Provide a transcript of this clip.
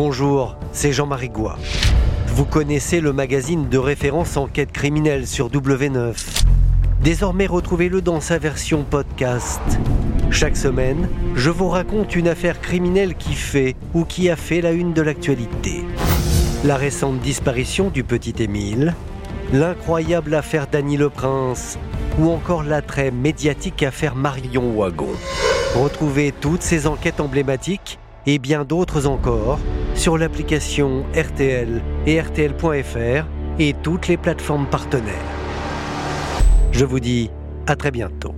Bonjour, c'est Jean-Marie Gouas. Vous connaissez le magazine de référence Enquêtes criminelles sur W9. Désormais, retrouvez-le dans sa version podcast. Chaque semaine, je vous raconte une affaire criminelle qui fait ou qui a fait la une de l'actualité. La récente disparition du petit Émile, l'incroyable affaire Dany Leprince ou encore l'attrait médiatique affaire Marion Wagon. Retrouvez toutes ces enquêtes emblématiques et bien d'autres encore sur l'application RTL et RTL.fr et toutes les plateformes partenaires. Je vous dis à très bientôt.